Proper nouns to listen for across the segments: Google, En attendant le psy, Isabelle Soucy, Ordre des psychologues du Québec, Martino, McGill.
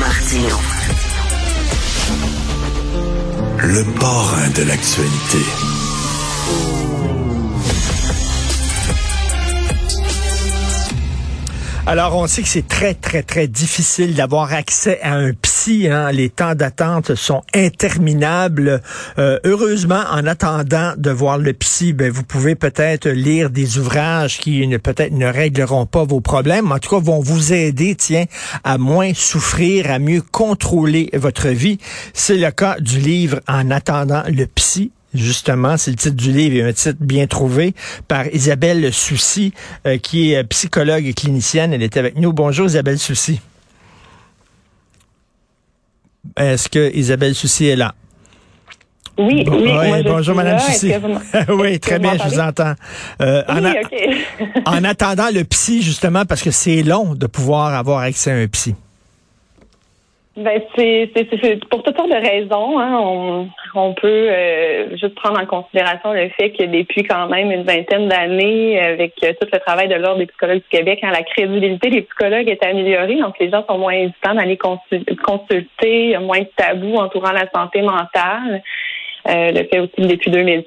Martino. Le parrain de l'actualité. Alors, on sait que c'est très, très, très difficile d'avoir accès à un psy. Hein? Les temps d'attente sont interminables. Heureusement, en attendant de voir le psy, vous pouvez peut-être lire des ouvrages qui peut-être ne régleront pas vos problèmes. En tout cas, vont vous aider, à moins souffrir, à mieux contrôler votre vie. C'est le cas du livre « En attendant le psy ». Justement, c'est le titre du livre et un titre bien trouvé par Isabelle Soucy, qui est psychologue et clinicienne. Elle est avec nous. Bonjour Isabelle Soucy. Est-ce que Isabelle Soucy est là? Oui, bon, oui. Moi, bonjour Madame Soucy. Oui, très bien, je vous entends. Oui, OK. En attendant le psy, justement, parce que c'est long de pouvoir avoir accès à un psy. Ben, c'est pour toutes sortes de raisons. Hein, on peut juste prendre en considération le fait que depuis quand même une vingtaine d'années, avec tout le travail de l'Ordre des psychologues du Québec, la crédibilité des psychologues est améliorée. Donc, les gens sont moins hésitants d'aller consulter. Il y a moins de tabous entourant la santé mentale. Le fait aussi que depuis 2006,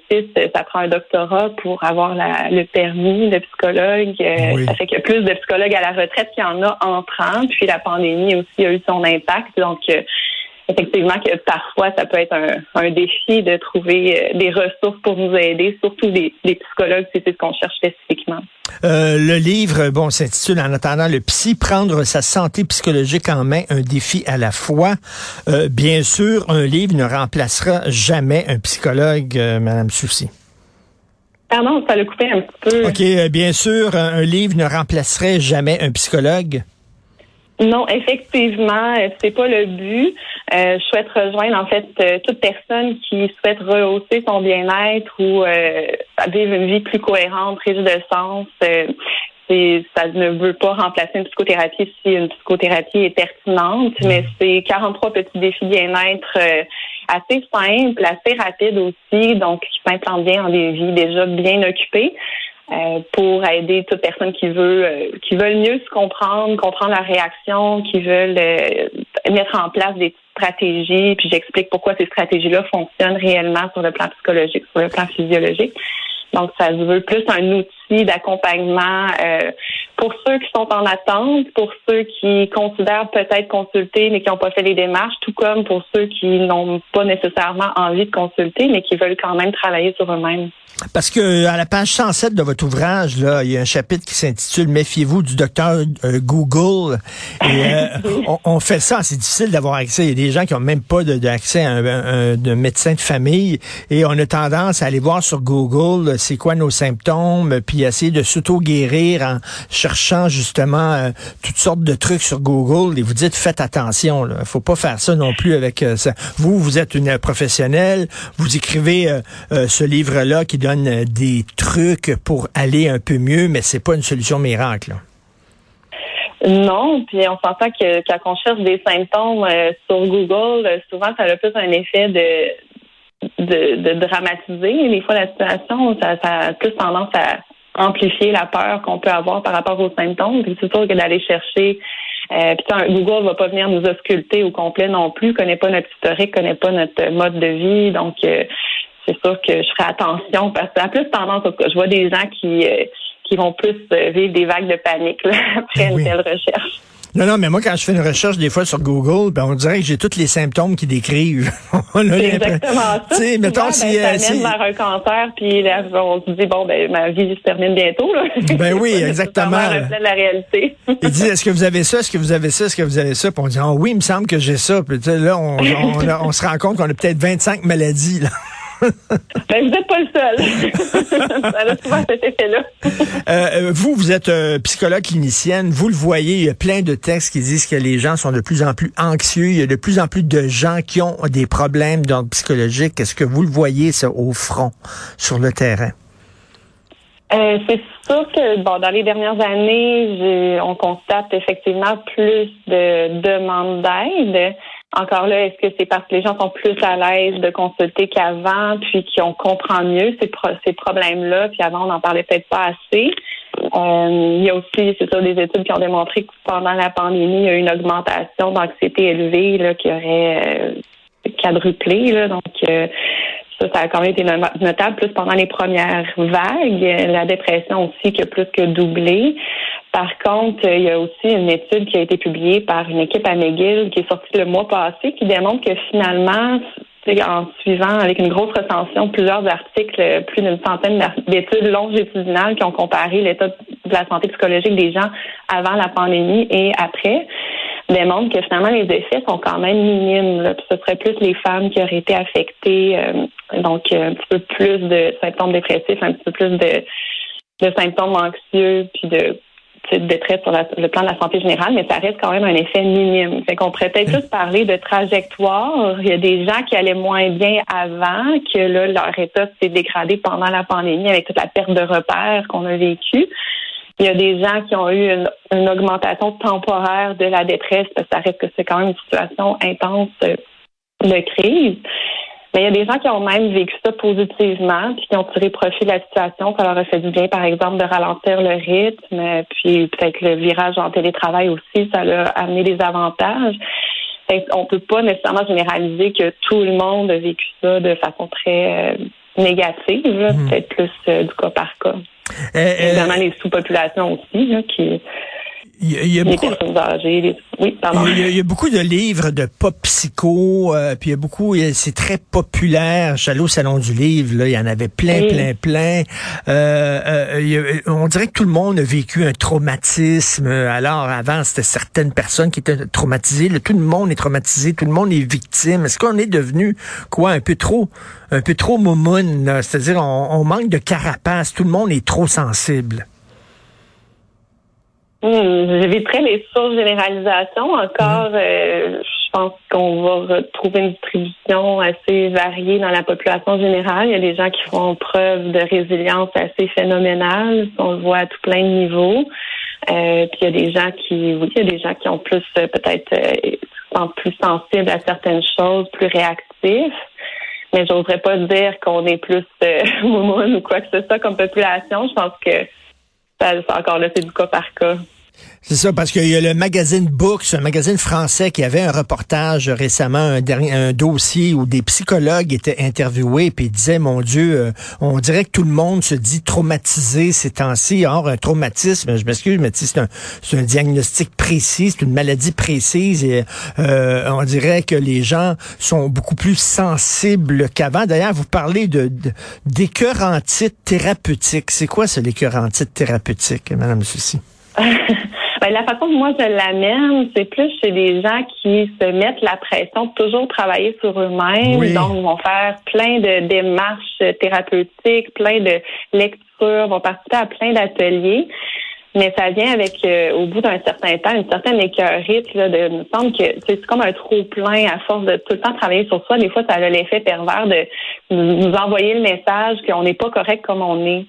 ça prend un doctorat pour avoir le permis de psychologue. Oui. Ça fait qu'il y a plus de psychologues à la retraite qu'il y en a entrant. Puis la pandémie aussi a eu son impact. Donc, effectivement, que parfois, ça peut être un défi de trouver des ressources pour nous aider, surtout des psychologues, c'est ce qu'on cherche spécifiquement. Le livre, s'intitule « En attendant le psy, prendre sa santé psychologique en main, un défi à la fois ». Bien sûr, un livre ne remplacera jamais un psychologue, Madame Soucy. Pardon, ça l'a coupé un petit peu. OK, bien sûr, un livre ne remplacerait jamais un psychologue. Non, effectivement, c'est pas le but. Je souhaite rejoindre en fait toute personne qui souhaite rehausser son bien-être ou vivre une vie plus cohérente, riche de sens. Ça ne veut pas remplacer une psychothérapie si une psychothérapie est pertinente, mais c'est 43 petits défis bien-être assez simples, assez rapides aussi, donc qui s'implantent bien dans des vies déjà bien occupées. Pour aider toute personne qui veulent mieux se comprendre la réaction, qui veulent mettre en place des stratégies, puis j'explique pourquoi ces stratégies-là fonctionnent réellement sur le plan psychologique, sur le plan physiologique. Donc, ça se veut plus un outil d'accompagnement pour ceux qui sont en attente, pour ceux qui considèrent peut-être consulter mais qui n'ont pas fait les démarches, tout comme pour ceux qui n'ont pas nécessairement envie de consulter mais qui veulent quand même travailler sur eux-mêmes. Parce que à la page 107 de votre ouvrage, là, il y a un chapitre qui s'intitule « Méfiez-vous du docteur Google ». On fait ça, c'est difficile d'avoir accès. Il y a des gens qui n'ont même pas d'accès à un médecin de famille et on a tendance à aller voir sur Google c'est quoi nos symptômes, puis essayer de s'auto-guérir en cherchant justement toutes sortes de trucs sur Google et vous dites faites attention, il ne faut pas faire ça non plus avec ça. Vous êtes une professionnelle, vous écrivez ce livre-là qui donne des trucs pour aller un peu mieux, mais c'est pas une solution miracle. Là. Non, puis on s'entend que quand on cherche des symptômes sur Google, souvent ça a plus un effet de dramatiser. Des fois, la situation, ça a plus tendance à amplifier la peur qu'on peut avoir par rapport aux symptômes. Puis c'est sûr que d'aller chercher... Google va pas venir nous ausculter au complet non plus, connaît pas notre historique, connaît pas notre mode de vie, donc... c'est sûr que je ferai attention parce que, en plus, tendance, je vois des gens qui vont plus vivre des vagues de panique là, après une telle recherche. Non, mais moi, quand je fais une recherche, des fois, sur Google, ben, on dirait que j'ai tous les symptômes qu'ils décrivent. C'est exactement ça. T'sais, mettons, ça mène vers un cancer, puis là, on se dit, bon, ben, ma vie se termine bientôt, là. Ben oui, exactement. C'est un reflet de la réalité. Ils disent, est-ce que vous avez ça? Est-ce que vous avez ça? Est-ce que vous avez ça? Puis on dit, oh, oui, il me semble que j'ai ça. Puis là, on se rend compte qu'on a peut-être 25 maladies, là. Ben, vous n'êtes pas le seul. Ça a souvent cet effet-là. Vous êtes psychologue clinicienne. Vous le voyez, il y a plein de textes qui disent que les gens sont de plus en plus anxieux. Il y a de plus en plus de gens qui ont des problèmes d'ordre psychologique. Est-ce que vous le voyez, ça, au front, sur le terrain? C'est sûr que dans les dernières années, on constate effectivement plus de demandes d'aide. Encore là, est-ce que c'est parce que les gens sont plus à l'aise de consulter qu'avant, puis qu'on comprend mieux ces problèmes-là, puis avant, on n'en parlait peut-être pas assez. Il y a aussi, c'est sûr, des études qui ont démontré que pendant la pandémie, il y a eu une augmentation d'anxiété élevée là, qui aurait quadruplé. Là, donc, ça a quand même été notable, plus pendant les premières vagues. La dépression aussi qui a plus que doublé. Par contre, il y a aussi une étude qui a été publiée par une équipe à McGill qui est sortie le mois passé qui démontre que finalement, en suivant avec une grosse recension plusieurs articles, plus d'une centaine d'études longitudinales qui ont comparé l'état de la santé psychologique des gens avant la pandémie et après, démontre que finalement les effets sont quand même minimes. Là. Puis ce serait plus les femmes qui auraient été affectées, donc un petit peu plus de symptômes dépressifs, un petit peu plus de symptômes anxieux, puis de détresse sur le plan de la santé générale, mais ça reste quand même un effet minime. Fait qu'on pourrait peut-être tous parler de trajectoire. Il y a des gens qui allaient moins bien avant, que là, leur état s'est dégradé pendant la pandémie avec toute la perte de repères qu'on a vécue. Il y a des gens qui ont eu une augmentation temporaire de la détresse, parce que ça reste que c'est quand même une situation intense de crise. Mais il y a des gens qui ont même vécu ça positivement, puis qui ont tiré profit de la situation. Ça leur a fait du bien, par exemple, de ralentir le rythme, puis peut-être le virage en télétravail aussi, ça leur a amené des avantages. On peut pas nécessairement généraliser que tout le monde a vécu ça de façon très négative, là, peut-être plus du cas par cas. Évidemment, les sous-populations aussi, là, qui... Il y a beaucoup de livres de pop psycho, puis il y a beaucoup, c'est très populaire. J'allais au Salon du Livre, là, il y en avait plein. On dirait que tout le monde a vécu un traumatisme. Alors, avant, c'était certaines personnes qui étaient traumatisées. Là, tout le monde est traumatisé, tout le monde est victime. Est-ce qu'on est devenu, quoi, un peu trop moumoune, là? C'est-à-dire, on manque de carapace, tout le monde est trop sensible. J'éviterais les surgénéralisations. Encore, je pense qu'on va retrouver une distribution assez variée dans la population générale. Il y a des gens qui font preuve de résilience assez phénoménale. On le voit à tout plein de niveaux. Puis il y a des gens qui ont plus, peut-être, sont plus sensibles à certaines choses, plus réactifs. Mais j'oserais pas dire qu'on est plus moumoune ou quoi que ce soit comme population. Je pense que encore là, c'est du cas par cas. C'est ça, parce qu'il y a le magazine Books, un magazine français qui avait un reportage récemment, un dossier où des psychologues étaient interviewés puis ils disaient, mon Dieu, on dirait que tout le monde se dit traumatisé ces temps-ci. Or, un traumatisme, je m'excuse, mais c'est un diagnostic précis, c'est une maladie précise et on dirait que les gens sont beaucoup plus sensibles qu'avant. D'ailleurs, vous parlez d'écœurantite thérapeutique. C'est quoi ça, l'écœurantite thérapeutique, Madame Soucy? Ben, la façon que moi je l'amène, c'est plus chez des gens qui se mettent la pression de toujours travailler sur eux-mêmes. Oui. Donc, ils vont faire plein de démarches thérapeutiques, plein de lectures, vont participer à plein d'ateliers. Mais ça vient avec, au bout d'un certain temps, une certaine écœurite, là, il me semble que c'est comme un trop-plein à force de tout le temps travailler sur soi. Des fois, ça a l'effet pervers de nous envoyer le message qu'on n'est pas correct comme on est.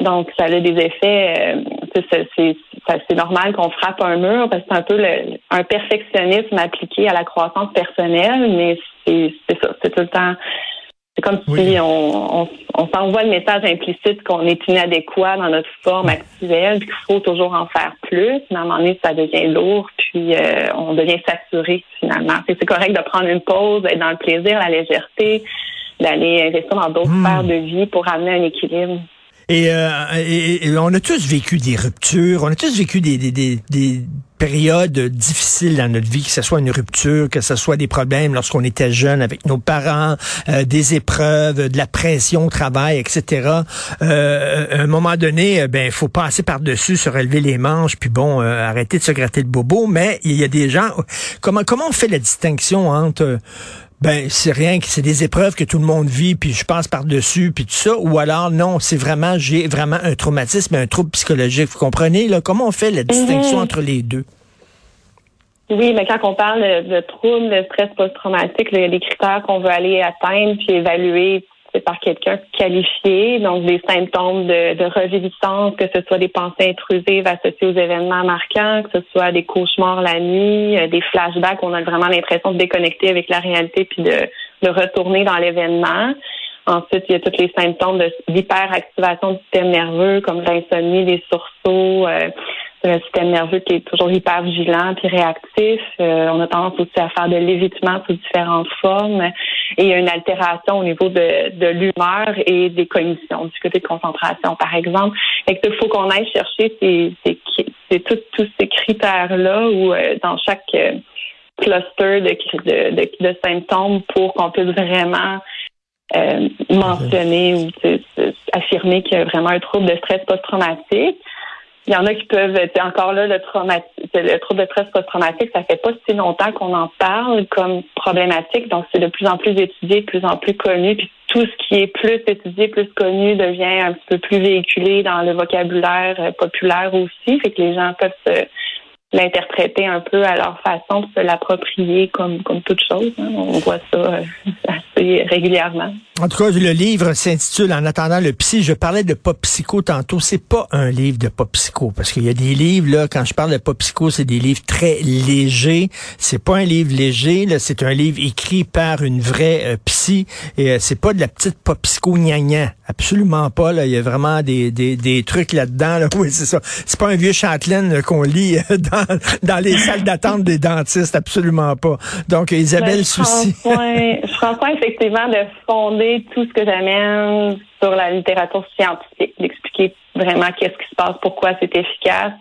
Donc, ça a des effets... C'est normal qu'on frappe un mur parce que c'est un peu un perfectionnisme appliqué à la croissance personnelle, mais c'est ça, c'est tout le temps... C'est comme si on s'envoie le message implicite qu'on est inadéquat dans notre forme actuelle, puis qu'il faut toujours en faire plus, mais à un moment donné, ça devient lourd, puis on devient saturé, finalement. C'est correct de prendre une pause, d'être dans le plaisir, la légèreté, d'aller investir dans d'autres sphères de vie pour amener un équilibre. Et on a tous vécu des ruptures, on a tous vécu des périodes difficiles dans notre vie, que ce soit une rupture, que ce soit des problèmes lorsqu'on était jeune avec nos parents, des épreuves, de la pression au travail, etc. À un moment donné, il faut passer par-dessus, se relever les manches, puis bon, arrêter de se gratter le bobo. Mais il y a des gens... Comment on fait la distinction entre... c'est rien, c'est des épreuves que tout le monde vit, puis je passe par-dessus, puis tout ça, ou alors non, c'est vraiment, j'ai vraiment un traumatisme, un trouble psychologique, vous comprenez, là, comment on fait la distinction entre les deux? Oui, mais quand on parle de trouble, de stress post-traumatique, il y a des critères qu'on veut aller atteindre, puis évaluer par quelqu'un qualifié, donc des symptômes de reviviscence, que ce soit des pensées intrusives associées aux événements marquants, que ce soit des cauchemars la nuit, des flashbacks, on a vraiment l'impression de déconnecter avec la réalité puis de retourner dans l'événement. Ensuite, il y a tous les symptômes d'hyperactivation du système nerveux, comme l'insomnie, les sursauts, le système nerveux qui est toujours hyper vigilant puis réactif. On a tendance aussi à faire de l'évitement sous différentes formes. Et il y a une altération au niveau de l'humeur et des cognitions, du côté de concentration, par exemple. Fait que il faut qu'on aille chercher tous ces critères-là ou dans chaque cluster de symptômes pour qu'on puisse vraiment mentionner ou affirmer qu'il y a vraiment un trouble de stress post-traumatique. Il y en a qui peuvent, encore là, le trouble de stress post-traumatique, ça fait pas si longtemps qu'on en parle comme problématique, donc c'est de plus en plus étudié, de plus en plus connu, puis tout ce qui est plus étudié, plus connu devient un petit peu plus véhiculé dans le vocabulaire populaire aussi, fait que les gens peuvent l'interpréter un peu à leur façon, se l'approprier comme toute chose. Hein. On voit ça assez régulièrement. En tout cas, le livre s'intitule « En attendant le psy ». Je parlais de pop psycho tantôt. C'est pas un livre de pop psycho parce qu'il y a des livres, là, quand je parle de pop psycho, c'est des livres très légers. C'est pas un livre léger, là. C'est un livre écrit par une vraie psy. Et c'est pas de la petite pop psycho gna-gna. Absolument pas, là. Il y a vraiment des trucs là-dedans, là. Oui, c'est ça. C'est pas un vieux Châtelaine qu'on lit dans les salles d'attente des dentistes, absolument pas. Donc, Isabelle Soucy. Je prends soin, effectivement, de fonder tout ce que j'amène sur la littérature scientifique, d'expliquer vraiment qu'est-ce qui se passe, pourquoi c'est efficace.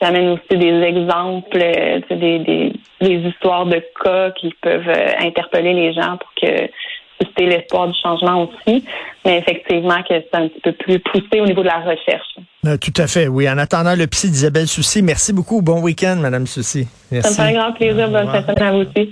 J'amène aussi des exemples, des histoires de cas qui peuvent interpeller les gens pour que c'était l'espoir du changement aussi, mais effectivement que c'est un petit peu plus poussé au niveau de la recherche. Tout à fait, oui. En attendant le psy d'Isabelle Soucy, merci beaucoup. Bon week-end, Madame Soucy. Merci. Ça me fait un grand plaisir. Bonne semaine à vous aussi.